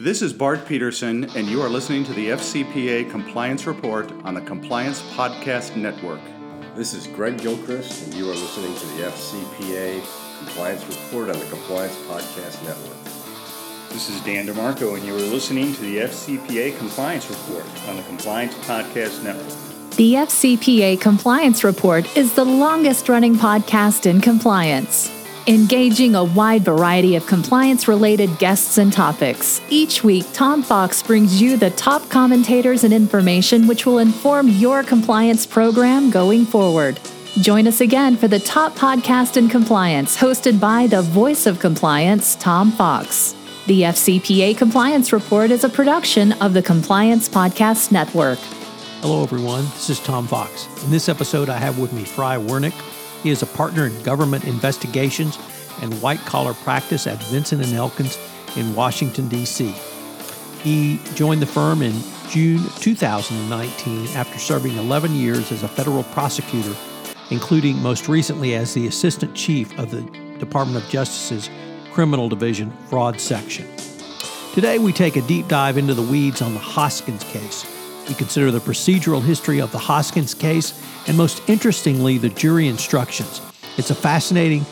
This is Bart Peterson, and you are listening to the FCPA Compliance Report on the Compliance Podcast Network. This is Greg Gilchrist, and you are listening to the FCPA Compliance Report on the Compliance Podcast Network. This is Dan DeMarco, and you are listening to the FCPA Compliance Report on the Compliance Podcast Network. The FCPA Compliance Report is the longest-running podcast in compliance, engaging a wide variety of compliance-related guests and topics. Each week, Tom Fox brings you the top commentators and information which will inform your compliance program going forward. Join us again for the top podcast in compliance, hosted by the voice of compliance, Tom Fox. The FCPA Compliance Report is a production of the Compliance Podcast Network. Hello, everyone. This is Tom Fox. In this episode, I have with me Fry Wernick. He is a partner in government investigations and white-collar practice at Vincent & Elkins in Washington, D.C. He joined the firm in June 2019 after serving 11 years as a federal prosecutor, including most recently as the Assistant Chief of the Department of Justice's Criminal Division Fraud Section. Today, we take a deep dive into the weeds on the Hoskins case. We consider the procedural history of the Hoskins case and, most interestingly, the jury instructions. It's a fascinating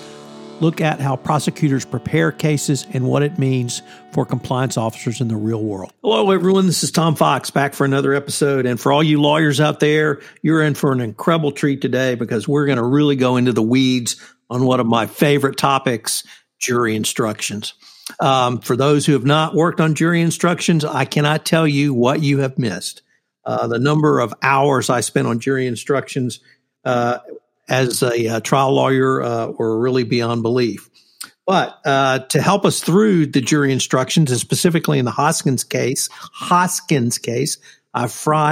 look at how prosecutors prepare cases and what it means for compliance officers in the real world. Hello, everyone. This is Tom Fox back for another episode. And for all you lawyers out there, you're in for an incredible treat today because we're going to really go into the weeds on one of my favorite topics, jury instructions. For those who have not worked on jury instructions, I cannot tell you what you have missed. The number of hours I spent on jury instructions as a trial lawyer were really beyond belief. But to help us through the jury instructions, and specifically in the Hoskins case, Fry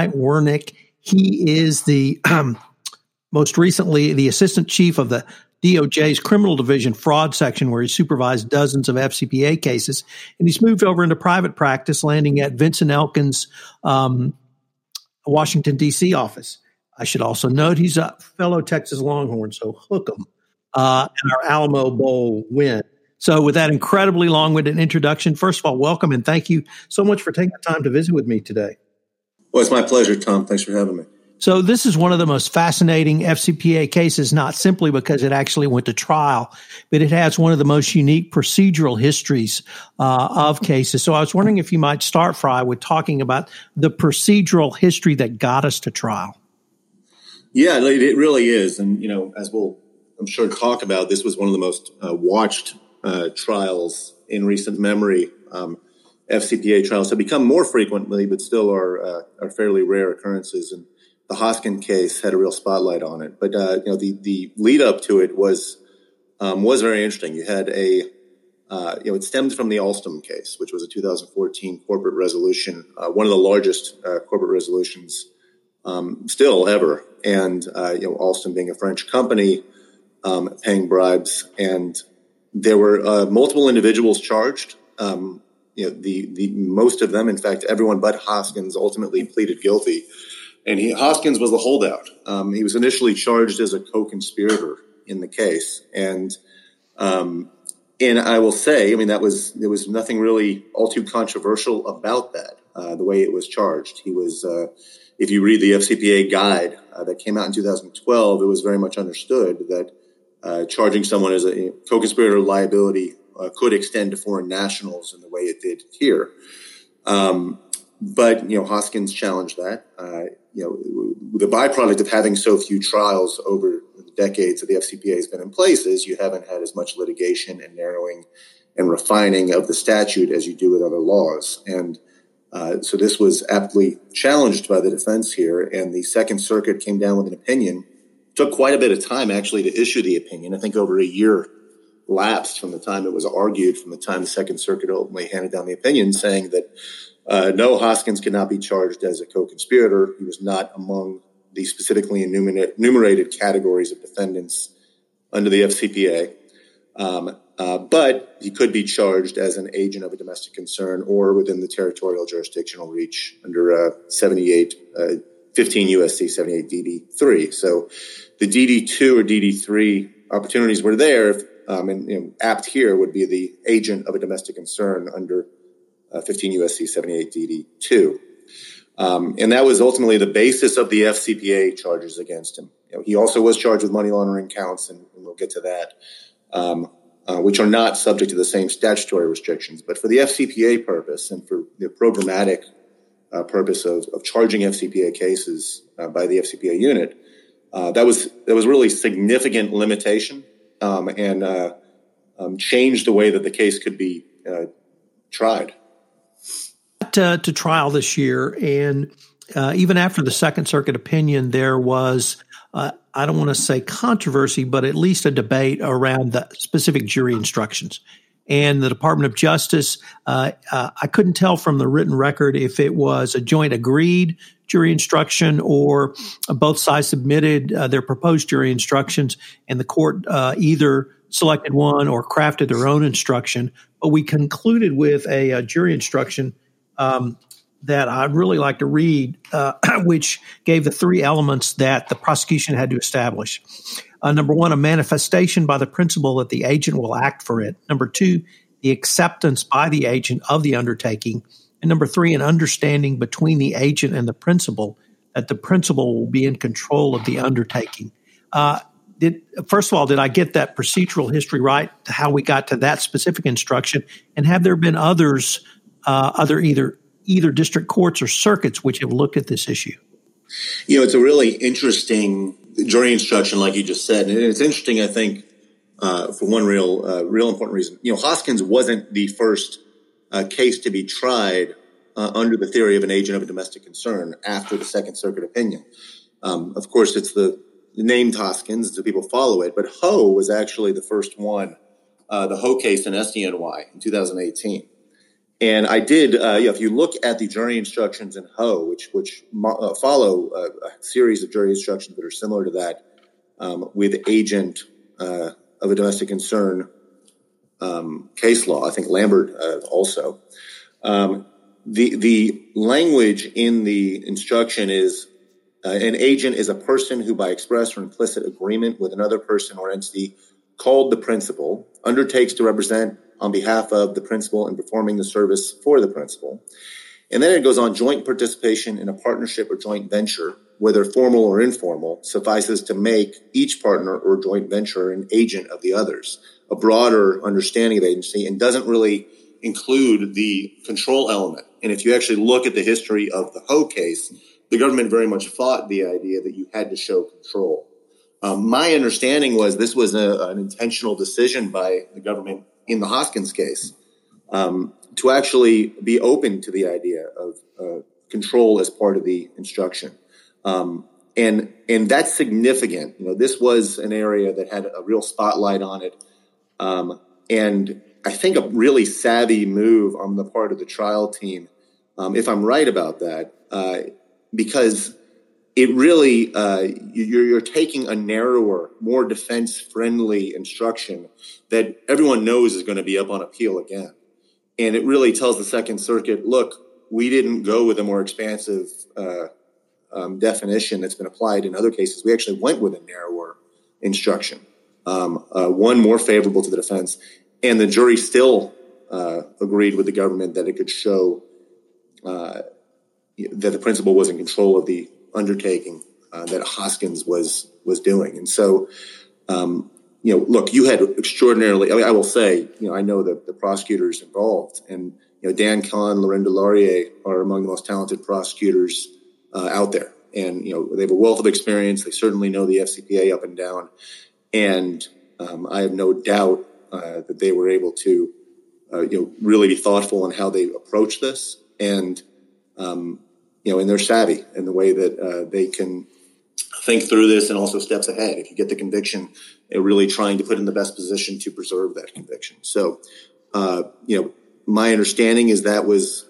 Wernick, he is the most recently the assistant chief of the DOJ's Criminal Division Fraud Section, where he supervised dozens of FCPA cases, and he's moved over into private practice, landing at Vincent Elkins' Washington, D.C. office. I should also note he's a fellow Texas Longhorn, so hook him in our Alamo Bowl win. So with that incredibly long-winded introduction, first of all, welcome and thank you so much for taking the time to visit with me today. Well, it's my pleasure, Tom. Thanks for having me. So this is one of the most fascinating FCPA cases, not simply because it actually went to trial, but it has one of the most unique procedural histories of cases. So I was wondering if you might start, Fry, with talking about the procedural history that got us to trial. Yeah, it really is. And, you know, as we'll, I'm sure, talk about, this was one of the most watched trials in recent memory. FCPA trials have become more frequently, but still are fairly rare occurrences. And the Hoskins case had a real spotlight on it, but the lead up to it was very interesting. You had it stemmed from the Alstom case, which was a 2014 corporate resolution, one of the largest corporate resolutions still ever. And Alstom being a French company, paying bribes, and there were multiple individuals charged. The most of them, in fact, everyone but Hoskins, ultimately pleaded guilty. And Hoskins was the holdout. He was initially charged as a co-conspirator in the case, and I will say, I mean, there was nothing really all too controversial about that. The way it was charged, he was. If you read the FCPA guide that came out in 2012, it was very much understood that charging someone as a co-conspirator liability could extend to foreign nationals in the way it did here. But, Hoskins challenged that. The byproduct of having so few trials over the decades that the FCPA has been in place is you haven't had as much litigation and narrowing and refining of the statute as you do with other laws. And so this was aptly challenged by the defense here. And the Second Circuit came down with an opinion. It took quite a bit of time, actually, to issue the opinion. I think over a year lapsed from the time it was argued, from the time the Second Circuit ultimately handed down the opinion, saying that no, Hoskins could not be charged as a co-conspirator. He was not among the specifically enumerated categories of defendants under the FCPA. But he could be charged as an agent of a domestic concern or within the territorial jurisdictional reach under 15 USC 78 DD3. So the DD2 or DD3 opportunities were there. Apt here would be the agent of a domestic concern under 15 USC 78 DD2. And that was ultimately the basis of the FCPA charges against him. You know, he also was charged with money laundering counts, and we'll get to that, which are not subject to the same statutory restrictions. But for the FCPA purpose and for the programmatic purpose of charging FCPA cases by the FCPA unit, that was really significant limitation and changed the way that the case could be tried. To trial this year, and even after the Second Circuit opinion, there was, I don't want to say controversy, but at least a debate around the specific jury instructions. And the Department of Justice, I couldn't tell from the written record if it was a joint agreed jury instruction or both sides submitted their proposed jury instructions, and the court either selected one or crafted their own instruction. But we concluded with a jury instruction that I'd really like to read, which gave the three elements that the prosecution had to establish. Number one, a manifestation by the principal that the agent will act for it. Number two, the acceptance by the agent of the undertaking. And number three, an understanding between the agent and the principal that the principal will be in control of the undertaking. First of all, did I get that procedural history right, how we got to that specific instruction? And have there been others, either district courts or circuits which have looked at this issue? You know, it's a really interesting jury instruction, like you just said. And it's interesting, I think, for one real important reason. You know, Hoskins wasn't the first case to be tried under the theory of an agent of a domestic concern after the Second Circuit opinion. Of course, it's the named Hoskins, so people follow it. But Ho was actually the first one, the Ho case in SDNY in 2018. And I did, if you look at the jury instructions in Ho, which follow a series of jury instructions that are similar to that, with agent of a domestic concern case law, I think Lambert also. The language in the instruction is, an agent is a person who by express or implicit agreement with another person or entity called the principal, undertakes to represent on behalf of the principal and performing the service for the principal. And then it goes on, joint participation in a partnership or joint venture, whether formal or informal, suffices to make each partner or joint venture an agent of the others, a broader understanding of agency, and doesn't really include the control element. And if you actually look at the history of the Ho case, the government very much fought the idea that you had to show control. My understanding was this was an intentional decision by the government in the Hoskins case, to actually be open to the idea of control as part of the instruction. And that's significant. You know, this was an area that had a real spotlight on it. And I think a really savvy move on the part of the trial team, if I'm right about that, because it really, you're taking a narrower, more defense-friendly instruction that everyone knows is going to be up on appeal again. And it really tells the Second Circuit, look, we didn't go with a more expansive definition that's been applied in other cases. We actually went with a narrower instruction, one more favorable to the defense. And the jury still agreed with the government that it could show that the principal was in control of the undertaking that Hoskins was doing. And so, you know, look, you had extraordinarily, I will say, you know, I know the prosecutors involved, and, you know, Dan Kahn, Lorinda Laurier are among the most talented prosecutors out there. And, you know, they have a wealth of experience. They certainly know the FCPA up and down. And I have no doubt that they were able to, you know, really be thoughtful in how they approach this. And, you know, and they're savvy in the way that they can think through this and also steps ahead. If you get the conviction, they're really trying to put in the best position to preserve that conviction. So, you know, my understanding is that was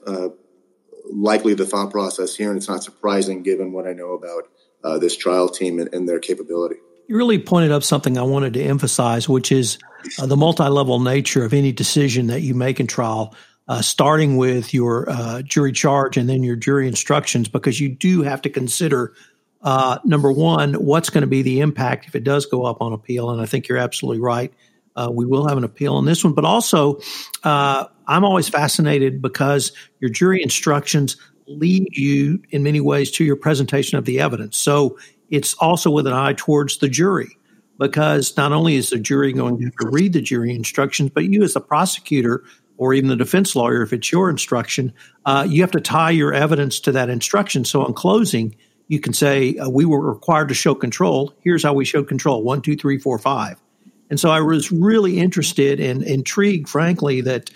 likely the thought process here, and it's not surprising given what I know about this trial team and their capability. You really pointed up something I wanted to emphasize, which is the multi-level nature of any decision that you make in trial. Starting with your jury charge and then your jury instructions, because you do have to consider, number one, what's going to be the impact if it does go up on appeal. And I think you're absolutely right. We will have an appeal on this one. But also, I'm always fascinated because your jury instructions lead you in many ways to your presentation of the evidence. So it's also with an eye towards the jury, because not only is the jury going to have to read the jury instructions, but you as the prosecutor or even the defense lawyer, if it's your instruction, you have to tie your evidence to that instruction. So in closing, you can say, we were required to show control. Here's how we showed control, 1, 2, 3, 4, 5. And so I was really interested and intrigued, frankly, that,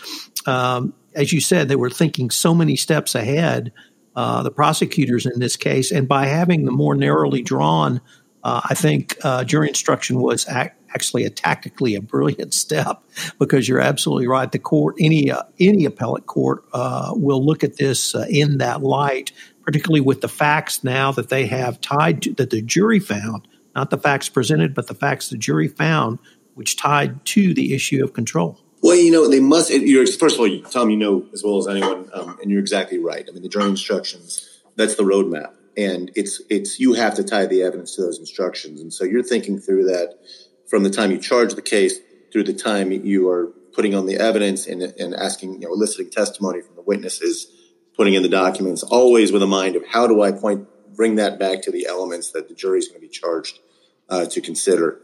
as you said, they were thinking so many steps ahead, the prosecutors in this case. And by having the more narrowly drawn, I think jury instruction was actually tactically a brilliant step, because you're absolutely right. The court, any appellate court will look at this in that light, particularly with the facts now that they have tied to, that the jury found, not the facts presented, but the facts the jury found, which tied to the issue of control. Well, you know, they must. First of all, Tom, you know as well as anyone, and you're exactly right. I mean, the jury instructions—that's the roadmap, and it's you have to tie the evidence to those instructions. And so you're thinking through that from the time you charge the case through the time you are putting on the evidence and asking, you know, eliciting testimony from the witnesses, putting in the documents, always with a mind of how do I bring that back to the elements that the jury's going to be charged to consider.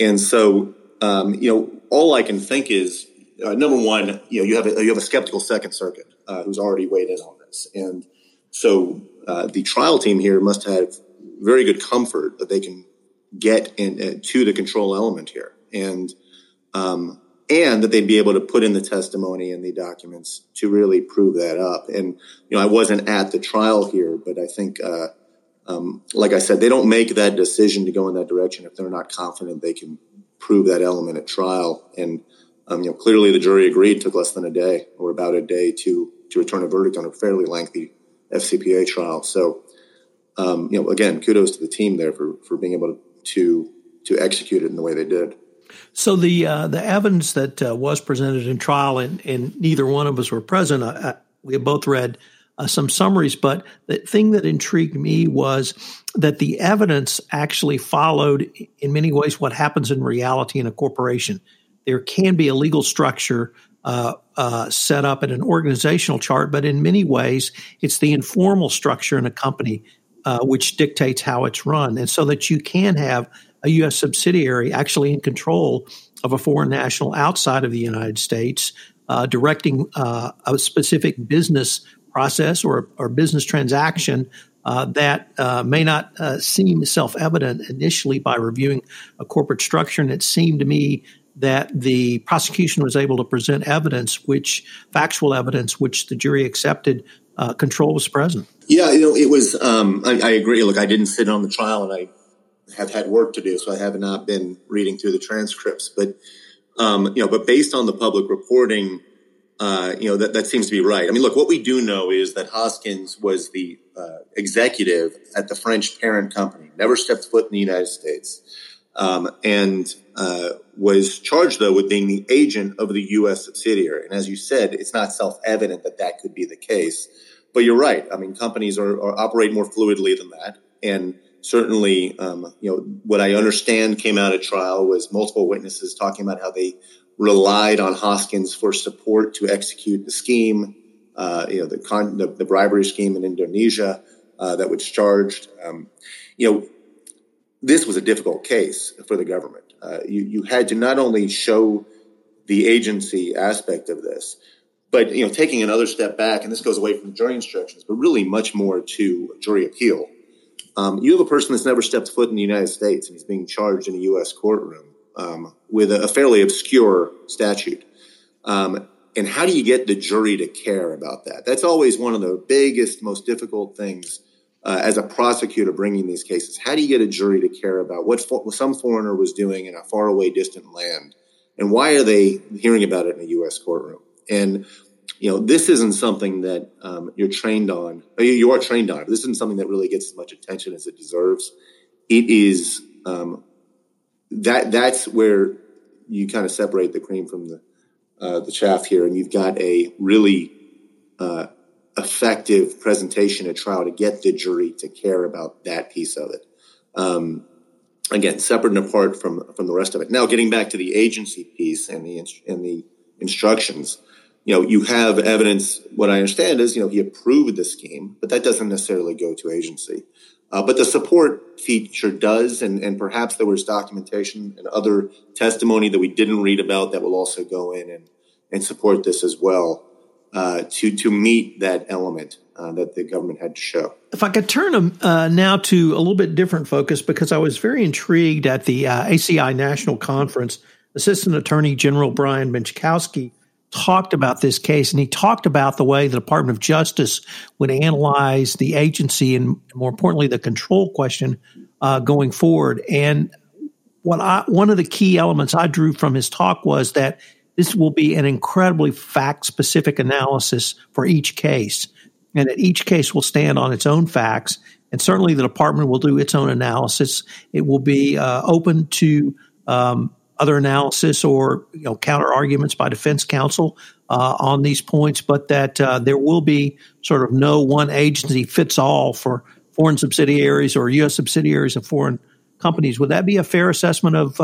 And so, you know, all I can think is. Number one, you know, you have a skeptical Second Circuit who's already weighed in on this, and so the trial team here must have very good comfort that they can get in to the control element here, and that they'd be able to put in the testimony and the documents to really prove that up. And you know, I wasn't at the trial here, but I think, like I said, they don't make that decision to go in that direction if they're not confident they can prove that element at trial. And you know, clearly the jury agreed. It took less than a day, or about a day, to return a verdict on a fairly lengthy FCPA trial. So, you know, again, kudos to the team there for being able to execute it in the way they did. So the evidence that was presented in trial, and neither one of us were present. We have both read some summaries, but the thing that intrigued me was that the evidence actually followed in many ways what happens in reality in a corporation. There can be a legal structure set up in an organizational chart, but in many ways, it's the informal structure in a company which dictates how it's run. And so that you can have a U.S. subsidiary actually in control of a foreign national outside of the United States, directing a specific business process or business transaction that may not seem self-evident initially by reviewing a corporate structure. And it seemed to me that the prosecution was able to present evidence, factual evidence, which the jury accepted, control was present. Yeah, you know, it was, I agree. Look, I didn't sit on the trial, and I have had work to do, so I have not been reading through the transcripts. But, you know, but based on the public reporting, you know, that seems to be right. I mean, look, what we do know is that Hoskins was the executive at the French parent company, never stepped foot in the United States. And was charged, though, with being the agent of the U.S. subsidiary. And as you said, it's not self-evident that that could be the case. But you're right. I mean, companies operate more fluidly than that. And certainly, you know, what I understand came out at trial was multiple witnesses talking about how they relied on Hoskins for support to execute the scheme, you know, the bribery scheme in Indonesia that was charged. You know, this was a difficult case for the government. You had to not only show the agency aspect of this, but, you know, taking another step back, and this goes away from jury instructions, but really much more to jury appeal. You have a person that's never stepped foot in the United States, and he's being charged in a U.S. courtroom with a fairly obscure statute. And how do you get the jury to care about that? That's always one of the biggest, most difficult things as a prosecutor bringing these cases. How do you get a jury to care about what some foreigner was doing in a faraway, distant land? And why are they hearing about it in a U.S. courtroom? And, you know, this isn't something that you are trained on. But this isn't something that really gets as much attention as it deserves. It is that's where you kind of separate the cream from the chaff here. And you've got a really effective presentation at trial to get the jury to care about that piece of it. again, separate and apart from the rest of it. Now, getting back to the agency piece and the instructions, you know, you have evidence. What I understand is, you know, he approved the scheme, but that doesn't necessarily go to agency. But the support feature does, and perhaps there was documentation and other testimony that we didn't read about that will also go in and support this as well, to meet that element that the government had to show. If I could turn now to a little bit different focus, because I was very intrigued at the ACI National Conference. Assistant Attorney General Brian Benczkowski talked about this case, and he talked about the way the Department of Justice would analyze the agency and, more importantly, the control question going forward. And one of the key elements I drew from his talk was that this will be an incredibly fact-specific analysis for each case, and that each case will stand on its own facts, and certainly the department will do its own analysis. It will be open to other analysis or, you know, counter arguments by defense counsel on these points, but that there will be sort of no one agency fits all for foreign subsidiaries or U.S. subsidiaries of foreign companies. Would that be a fair assessment of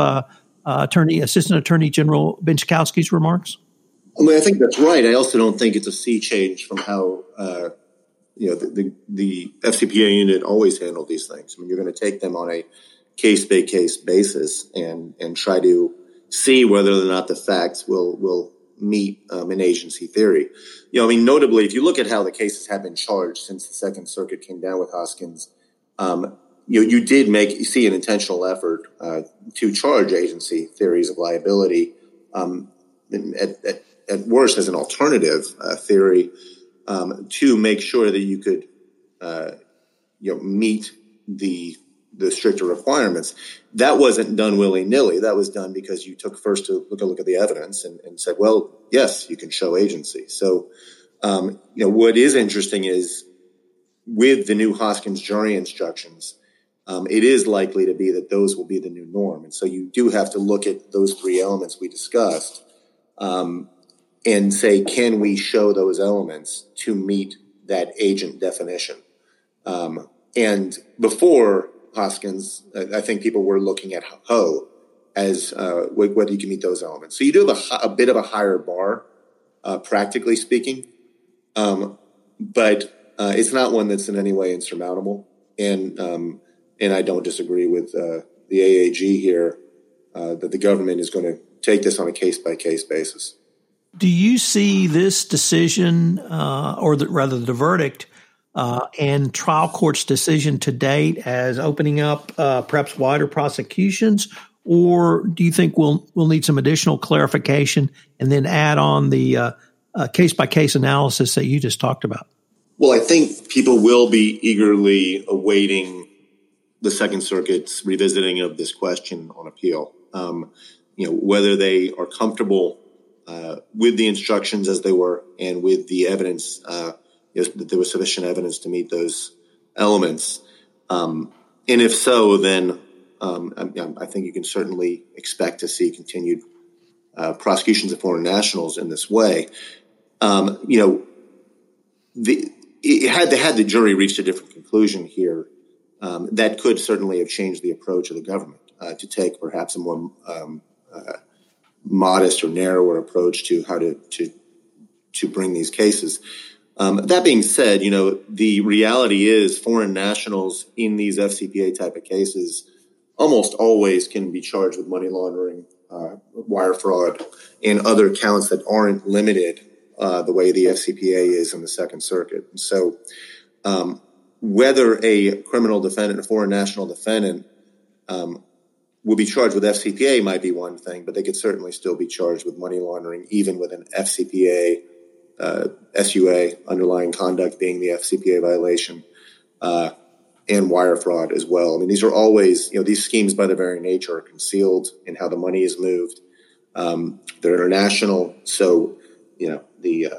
Assistant Attorney General Benczkowski's remarks? I mean, I think that's right. I also don't think it's a sea change from how the FCPA unit always handled these things. I mean, you're going to take them on a case-by-case basis and try to see whether or not the facts will meet an agency theory. You know, I mean, notably, if you look at how the cases have been charged since the Second Circuit came down with Hoskins, you did see an intentional effort to charge agency theories of liability at worst as an alternative theory to make sure that you could meet the stricter requirements. That wasn't done willy-nilly. That was done because you took first to look at the evidence and said, well, yes, you can show agency. So, what is interesting is with the new Hoskins jury instructions, it is likely to be that those will be the new norm. And so you do have to look at those three elements we discussed and say, can we show those elements to meet that agent definition? And before Hoskins, I think people were looking at Ho as whether you can meet those elements. So you do have a bit of a higher bar, practically speaking, but it's not one that's in any way insurmountable. And I don't disagree with the AAG here that the government is going to take this on a case-by-case basis. Do you see this decision, the verdict, and trial court's decision to date as opening up perhaps wider prosecutions, or do you think we'll need some additional clarification and then add on the case-by-case analysis that you just talked about? Well, I think people will be eagerly awaiting the Second Circuit's revisiting of this question on appeal. Whether they are comfortable with the instructions as they were and with the evidence that there was sufficient evidence to meet those elements. And if so, then I think you can certainly expect to see continued prosecutions of foreign nationals in this way. Had the jury reached a different conclusion here, that could certainly have changed the approach of the government to take perhaps a more modest or narrower approach to how to bring these cases. That being said, you know, the reality is foreign nationals in these FCPA type of cases almost always can be charged with money laundering, wire fraud, and other counts that aren't limited the way the FCPA is in the Second Circuit. So whether a criminal defendant, a foreign national defendant, will be charged with FCPA might be one thing, but they could certainly still be charged with money laundering, even with an FCPA SUA, underlying conduct being the FCPA violation, and wire fraud as well. I mean, these are always, you know, these schemes by their very nature are concealed in how the money is moved. They're international. So, you know, the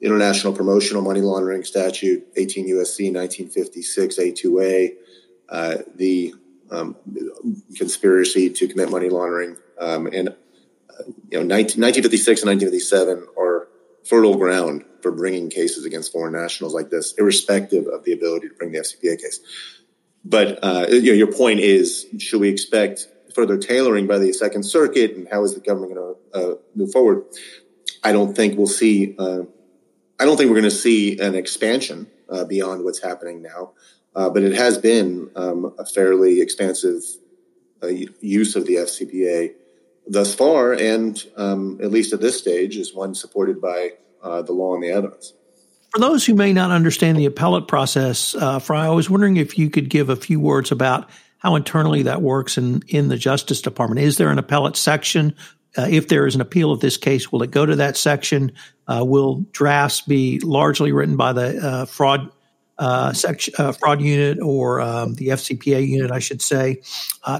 International Promotional Money Laundering Statute, 18 USC 1956 A2A, the conspiracy to commit money laundering, and 1956 and 1957 are fertile ground for bringing cases against foreign nationals like this, irrespective of the ability to bring the FCPA case. But your point is, should we expect further tailoring by the Second Circuit, and how is the government going to move forward? I don't think we'll see. I don't think we're going to see an expansion beyond what's happening now. But it has been a fairly expansive use of the FCPA thus far, and at least at this stage, is one supported by the law and the evidence. For those who may not understand the appellate process, Fry, I was wondering if you could give a few words about how internally that works in the Justice Department. Is there an appellate section? If there is an appeal of this case, will it go to that section? Will drafts be largely written by the fraud unit or the FCPA unit, I should say?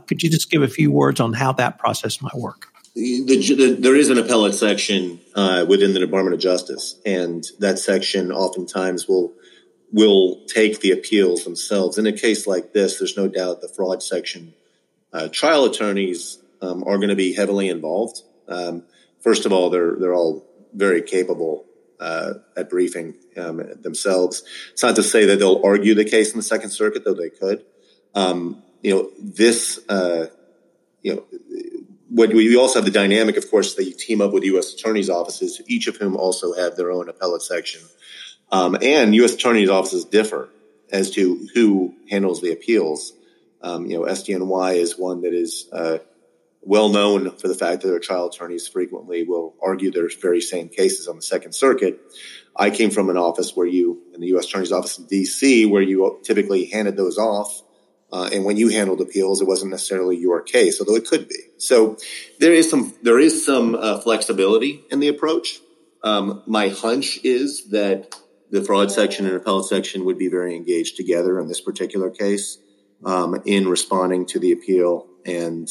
Could you just give a few words on how that process might work? There is an appellate section within the Department of Justice, and that section oftentimes will take the appeals themselves. In a case like this, there's no doubt the fraud section trial attorneys are going to be heavily involved. First of all, they're all very capable at briefing themselves. It's not to say that they'll argue the case in the Second Circuit, though they could. What we also have the dynamic, of course, that you team up with U.S. attorneys' offices, each of whom also have their own appellate section. And U.S. attorneys' offices differ as to who handles the appeals. SDNY is one that is well known for the fact that their trial attorneys frequently will argue their very same cases on the Second Circuit. I came from an office in the U.S. attorney's office in D.C., where you typically handed those off. And when you handled appeals, it wasn't necessarily your case, although it could be. So there is some flexibility in the approach. My hunch is that the fraud section and appellate section would be very engaged together in this particular case in responding to the appeal, and